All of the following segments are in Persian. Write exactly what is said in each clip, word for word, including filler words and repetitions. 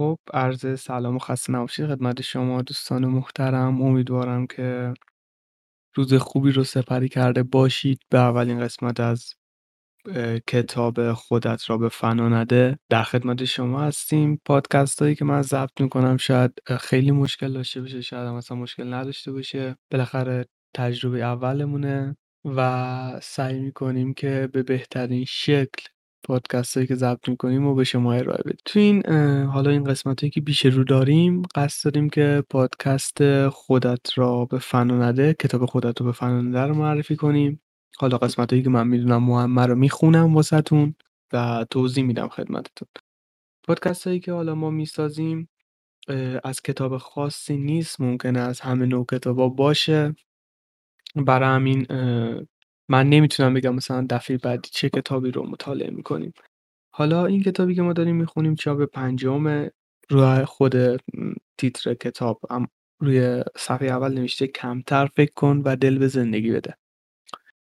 خب عرض سلام و خسته نباشید خدمت شما دوستان محترم. امیدوارم که روز خوبی رو سپری کرده باشید. به اولین قسمت از اه، کتاب خودت را به فنا نده در خدمت شما هستیم. پادکست هایی که من ضبط میکنم شاید اه، خیلی مشکل داشته باشه، شاید هم اصلا مشکل نداشته باشه. بالاخره تجربه اولمونه و سعی میکنیم که به بهترین شکل پادکست هایی که ضبط میکنیم و به شما ارائه بدیم. تو این اه، حالا این قسمت هایی که پیش رو داریم قصد داریم که پادکست خودت را به فنا نده، کتاب خودت را به فنا نده رو معرفی کنیم. حالا قسمت هایی که من میدونم مهمه رو میخونم واسهتون و توضیح میدم خدمتتون. پادکست هایی که حالا ما میسازیم از کتاب خاصی نیست، ممکنه از همه نوع کتابا باشه. برای همین اه، من نمیتونم بگم مثلا دفعه بعدی چه کتابی رو مطالعه میکنیم. حالا این کتابی که ما داریم میخونیم چاپ پنجم، روی خود م، تیتر کتاب هم روی صفحه اول نوشته کمتر فکر کن و دل به زندگی بده.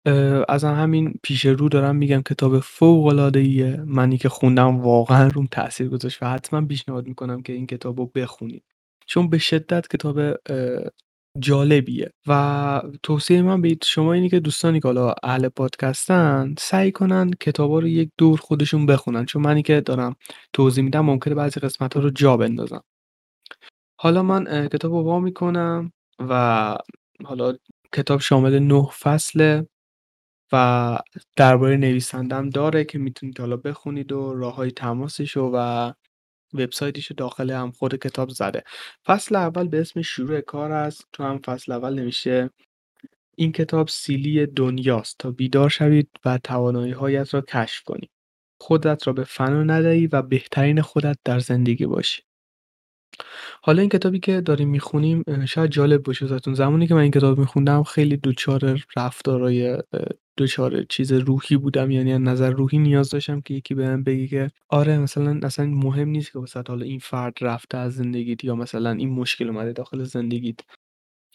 اه، از همین پیش رو دارم میگم کتاب فوق العاده ایه. منی که خوندم واقعا روم تاثیر گذاشت و حتما پیشنهاد میکنم که این کتاب رو بخونید، چون به شدت کتاب اه، جالبیه. و توصیه من به شما اینه که دوستانی که حالا اهل پادکستن سعی کنن کتابا رو یک دور خودشون بخونن، چون منی که دارم توضیح میدم ممکنه بعضی قسمت ها رو جا بندازم. حالا من اه، کتاب رو وا میکنم و حالا کتاب شامل نه فصله و درباره نویسندم داره که میتونید حالا بخونید و راه های تماسش رو و وبسایتش رو داخل هم خود کتاب زده. فصل اول به اسم شروع کار است. تو هم فصل اول نوشته این کتاب سیلی دنیاست تا بیدار شوید و توانایی هایت را کشف کنی، خودت را به فنا ندهی و بهترین خودت در زندگی باشی. حالا این کتابی که داریم میخونیم شاید جالب باشه واسهتون. زمانی که من این کتاب میخوندم خیلی دوچار رفتارای اه، دوچار چیز روحی بودم، یعنی از نظر روحی نیاز داشتم که یکی بهم بگی که آره مثلا اصلا مهم نیست که واسه حالا این فرد رفته از زندگیت، یا مثلا این مشکل اومده داخل زندگیت،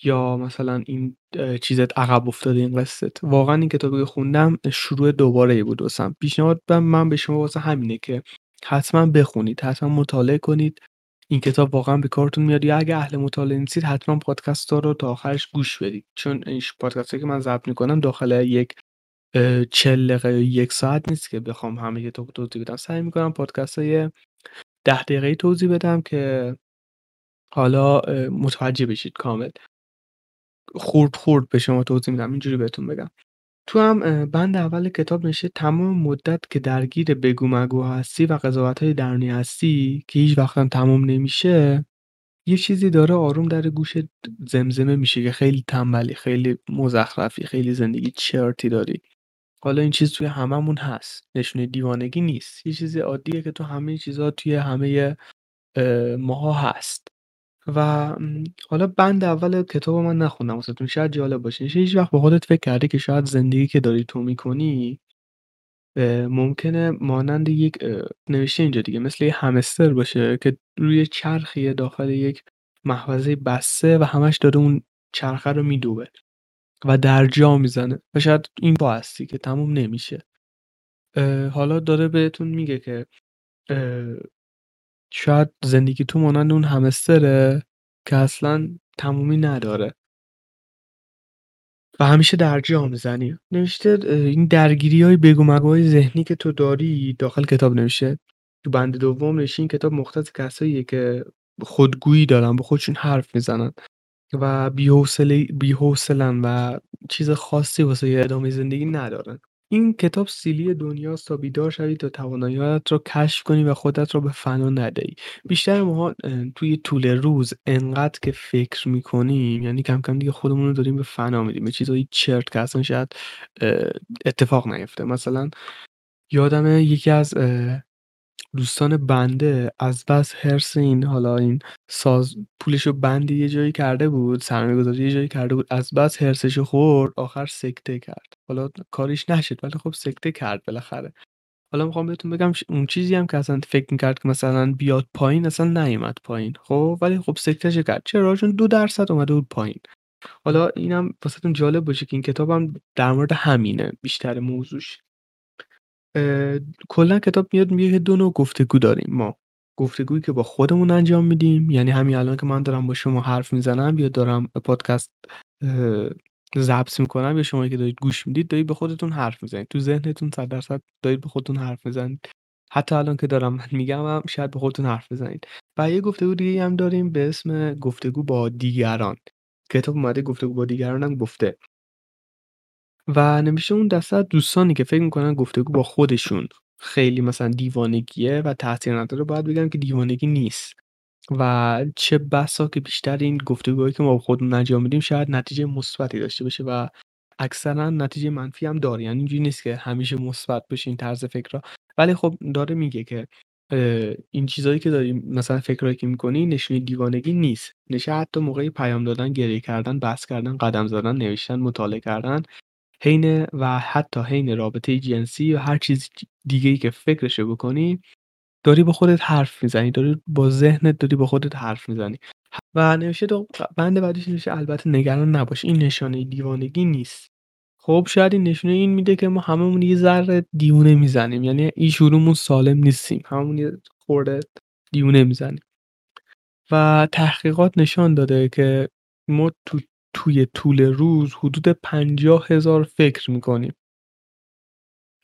یا مثلا این اه، چیزت عقب افتاده این قصهت. واقعا این کتابی که خوندم شروع دوباره ای بود واسم. پیشنهاد ب- من به شما واسه همینه که حتما بخونید، حتما مطالعه کنید. این کتاب واقعا به کارتون میاد، یا اگه اهل مطالعه نیستید حتما پادکست ها رو تا آخرش گوش بدید، چون این پادکست که من ضبط میکنم داخل یک اه، چل دقیقه یا یک ساعت نیست که بخوام همه کتاب رو توضیح بدم. سعی میکنم پادکست های ده دقیقه توضیح بدم که حالا اه، متوجه بشید کامل. خورد خورد به شما توضیح میدم، اینجوری بهتون بگم. تو هم اه، بند اول کتاب نشه تمام مدت که درگیر بگو مگو هستی و قضاوت های درونی هستی که هیچ وقتم تمام نمیشه، یه چیزی داره آروم در گوشت زمزمه میشه که خیلی تنبلی، خیلی مزخرفی، خیلی زندگی چرتی داری. حالا این چیز توی هممون هست، نشونه دیوانگی نیست، یه چیز عادیه که تو همه چیزها توی همه اه، ماها هست. و م، حالا بند اول کتاب رو من نخوندم واسهتون، شاید جالب باشه. نشه هیچ وقت به خودت فکر کردی که شاید زندگی که داری تو میکنی ممکنه مانند یک اه، نوشته اینجا دیگه مثل یه همستر باشه که روی چرخیه داخل یک محفظه بسته و همش داره اون چرخه رو میدوبه و در جا میزنه و شاید این با هستی که تموم نمیشه. اه، حالا داره بهتون میگه که اه، شاید زندگی تو مانند اون همستره که اصلا تمومی نداره و همیشه در جا میزنی. نوشته اه، این درگیری های بگو مگوهای ذهنی که تو داری داخل کتاب نوشته. تو بند دوم نوشته این کتاب مختص کساییه که خودگویی دارن، با خودشون حرف میزنن و بی‌حوصله بی‌حوصلن و چیز خاصی واسه یه ادامه زندگی ندارن. این کتاب سیلی دنیاست تا بیدار شوی تا تواناییات را کشف کنی و خودت را به فنا ندهی. بیشتر ماها اه، توی طول روز انقدر که فکر میکنیم، یعنی کم کم دیگه خودمون رو داریم به فنا میدیم به چیزایی چرت که اصلا شاید اه، اتفاق نیفته. مثلا یادم یکی از اه، دوستان بنده از بس هرس این حالا این ساز پولشو بند یه جایی کرده بود، سرمایه گذاری یه جایی کرده بود، از بس هرسشو خورد آخر سکته کرد. حالا کاریش نشد ولی خب سکته کرد بالاخره. حالا میخوام بهتون بگم ش- اون چیزی هم که اصلا فکر میکرد که مثلا بیاد پایین اصلا نیومد پایین، خب ولی خب سکتهش کرد. چرا؟ چون دو درصد اومده بود پایین. حالا اینم واسهتون جالب باشه که این کتابم در مورد همینه بیشتر موضوعش. اه، کلا کتاب میاد میگه که دو نوع گفتگو داریم ما، گفتگویی که با خودمون انجام میدیم، یعنی همین الان که من دارم با شما حرف میزنم یا دارم پادکست اه، ضبط میکنم یا شما که دارید گوش میدید، دارید به خودتون حرف میزنید، تو ذهنتون صد درصد دارید به خودتون حرف میزنید. حتی الان که دارم من میگم هم شاید به خودتون حرف بزنید. و یه گفتگو دیگه هم داریم به اسم گفتگو با دیگران. کتاب اومده گفتگو با دیگران هم گفته و نمیشه اون دسته از دوستانی که فکر میکنن گفتگو با خودشون خیلی مثلا دیوانگیه و تاثیر نداره، باید بگم که دیوانگی نیست و چه بسا که بیشتر این گفتگوهایی که ما با خودمون انجام میدیم شاید نتیجه مثبتی داشته باشه و اکثرا نتیجه منفی هم داره، یعنی اینجوری نیست که همیشه مثبت باشه این طرز فکر را. ولی خب داره میگه که اه، این چیزایی که داریم مثلا فکرایی که میکنی نشونه دیوانگی نیست، نشه حتی موقعی پیام دادن، گریه کردن، بحث کردن، قدم زدن، نوشتن، مطالعه کردن، حین و حتی حین رابطه جنسی و هر چیز دیگه ای که فکرشو بکنی داری با خودت حرف میزنی، داری با ذهنت داری با خودت حرف میزنی. و نوشته دو بند بعدیش نوشته البته نگران نباش، این نشانه دیوانگی نیست. خب شاید این نشونه این میده که ما هممون یه ذره دیونه میزنیم، یعنی این شروعمون سالم نیستیم، هممون یه خورده دیونه میزنیم. و تحقیقات نشان داده که ما تو توی طول روز حدود پنجاه هزار فکر میکنیم،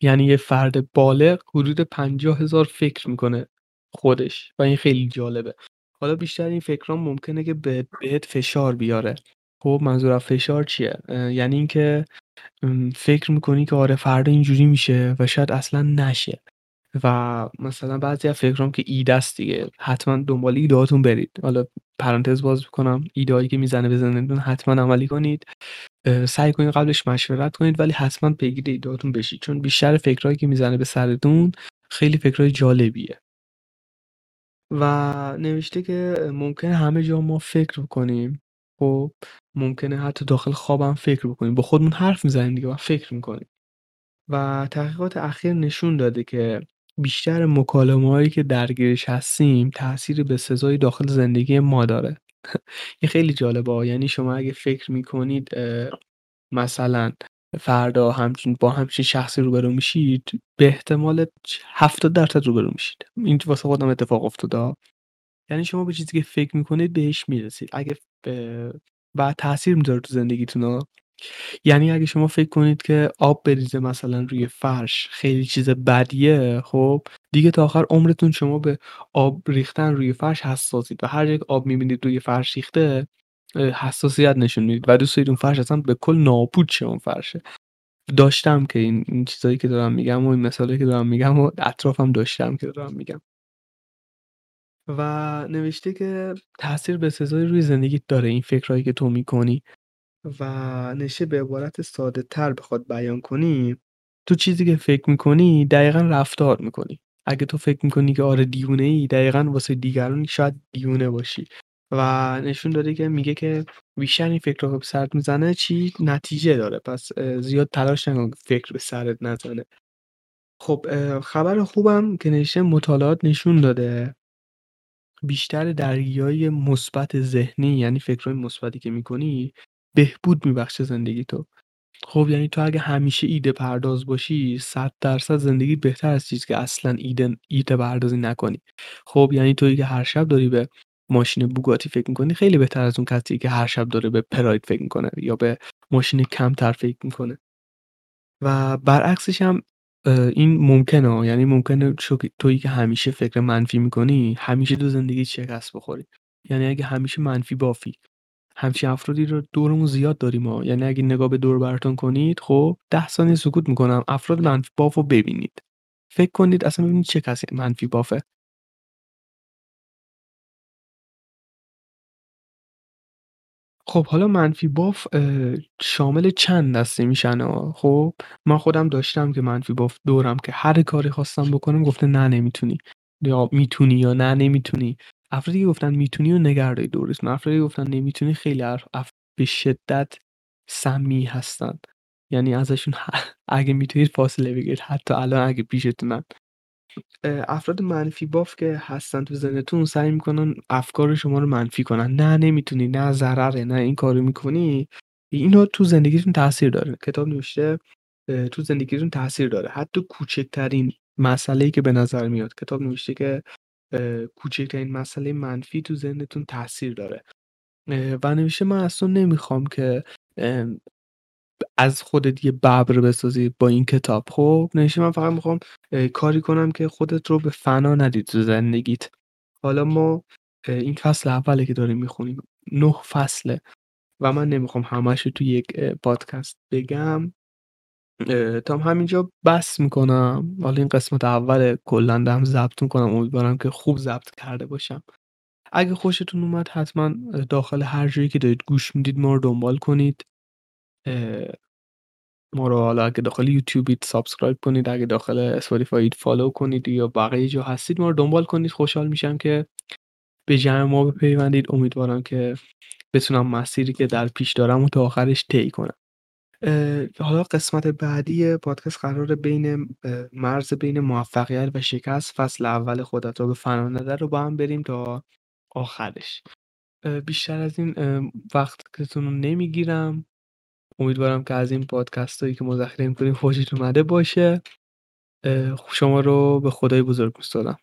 یعنی یه فرد بالغ حدود پنجاه هزار فکر میکنه خودش و این خیلی جالبه. حالا بیشتر این فکران ممکنه که به- بهت فشار بیاره. خب منظور از فشار چیه؟ اه، یعنی اینکه م، فکر میکنی که آره فردا اینجوری میشه و شاید اصلا نشه و مثلا بعضی از فکرام که ایده است دیگه، حتما دنبال ایدهاتون برید. حالا پرانتز باز میکنم، ایدهایی که میزنه بزنیدون حتما عملی کنید، اه، سعی کنید قبلش مشورت کنید ولی حتما پیگیر ایدهاتون بشید، چون بیشتر فکرهایی که میزنه به سرتون خیلی فکرهای جالبیه. و نوشته که ممکنه همه جا ما فکر بکنیم، خب ممکنه حتی داخل خوابم فکر بکنیم، با خودمون حرف میزنیم دیگه و فکر میکنیم. و تحقیقات اخیر نشون داده که بیشتر مکالمه هایی که درگیرش هستیم تاثیر به سزای داخل زندگی ما داره. این خیلی جالبه ها. یعنی شما اگه فکر میکنید مثلا فردا همچین با همچین شخصی روبرو میشید، به احتمال هفتاد درصد روبرو میشید. این واسه خودم اتفاق افتاده ها. یعنی شما به چیزی که فکر میکنید بهش میرسید اگه ب- و تاثیر میذاره تو زندگیتون ها. یعنی اگه شما فکر کنید که آب بریزه مثلا روی فرش خیلی چیز بدیه، خب دیگه تا آخر عمرتون شما به آب ریختن روی فرش حساسید و هر جا که آب میبینید روی فرش ریخته اه، حساسیت نشون میدید و دوست دارید اون فرش اصلا به کل نابود شه. اون فرشه داشتم که این, این چیزایی که دارم میگم و این مثالی که دارم میگم و اطرافم داشتم که دارم میگم. و نوشته که تاثیر به سزای روی زندگیت داره این فکرهایی که تو میکنی. و نشه به عبارت ساده تر بخواد بیان کنی، تو چیزی که فکر میکنی دقیقا رفتار میکنی. اگه تو فکر میکنی که آره دیونه ای، دقیقا واسه دیگران شاید دیونه باشی. و نشون داده که میگه که بیشتر این فکر رو به سرت میزنه چی نتیجه داره، پس اه، زیاد تلاش نکن که فکر به سرت نزنه. خب اه، خبر خوبم که نشه مطالعات نشون داده بیشتر درگیهای مثبت ذهنی، یعنی فکرهای مثبتی که میکنی، بهبود میبخشه زندگی تو. خب یعنی تو اگه همیشه ایده پرداز باشی صد درصد زندگی بهتر از چیزی که اصلا ایده ایده پردازی نکنی. خب یعنی تویی که هر شب داری به ماشین بوگاتی فکر میکنی خیلی بهتر از اون کسی که هر شب داره به پراید فکر میکنه یا به ماشین کمتر فکر میکنه. و برعکسش هم اه، این ممکنه ها. یعنی ممکنه شو که- تویی که همیشه فکر منفی میکنی همیشه تو زندگی شکست بخوری. یعنی اگه همیشه منفی بافی، همچین افرادی رو دورمون زیاد داریم ها. یعنی اگه نگاه به دور براتون کنید، خب ده ثانیه سکوت میکنم، افراد منفی باف رو ببینید، فکر کنید اصلا ببینید چه کسی منفی بافه. خب حالا منفی باف اه، شامل چند دسته میشن ها. خب من خودم داشتم که منفی باف دورم که هر کاری خواستم بکنم گفته نه نمیتونی، یا میتونی یا نه نمیتونی. افرادی که گفتن میتونی و نگردی دورست، افرادی که گفتن نمیتونی خیلی اف... اف- به شدت سمی هستن. یعنی ازشون اگه میتونید فاصله بگیرید، حتی الان اگه پیشتونن. اه، افراد منفی باف که هستن تو ذهنتون سعی میکنن افکار شما رو منفی کنن، نه نمیتونی، نه ضرره، نه این کارو میکنی. اینا تو زندگیتون تاثیر داره. کتاب نوشته اه، تو زندگیتون تاثیر داره، حتی کوچکترین مسئله که به نظر میاد. کتاب نوشته که اه، کوچکترین مسئله منفی تو ذهنتون تاثیر داره. اه، و نوشته من اصلا نمیخوام که اه، از خودت یه ببر بسازی با این کتاب. خب نوشته من فقط میخوام اه، کاری کنم که خودت رو به فنا ندید تو زندگیت. حالا ما اه، این فصل اوله که داریم میخونیم، نه فصله و من نمیخوام همش رو تو یک اه، پادکست بگم. اه، تا هم همینجا بس میکنم. حالا این قسمت اول کلا دارم ضبط میکنم، امیدوارم که خوب ضبط کرده باشم. اگه خوشتون اومد حتما داخل هر جایی که دارید گوش میدید ما رو دنبال کنید. اه، ما رو حالا اگه داخل یوتیوبید سابسکرایب کنید، اگه داخل اسپاتیفایید فالو کنید یا بقیه جا هستید ما رو دنبال کنید. خوشحال میشم که به جمع ما بپیوندید. امیدوارم که بتونم مسیری که در پیش دارم و تا آخرش طی کنم. اه، حالا قسمت بعدی پادکست قراره بین اه، مرز بین موفقیت و شکست، فصل اول خودت رو به فنا نده رو با هم بریم تا آخرش. اه، بیشتر از این اه، وقتتون رو نمیگیرم. امیدوارم که از این پادکست هایی که مذاکره میکنیم خوشت اومده باشه. اه، شما رو به خدای بزرگ میسپارم.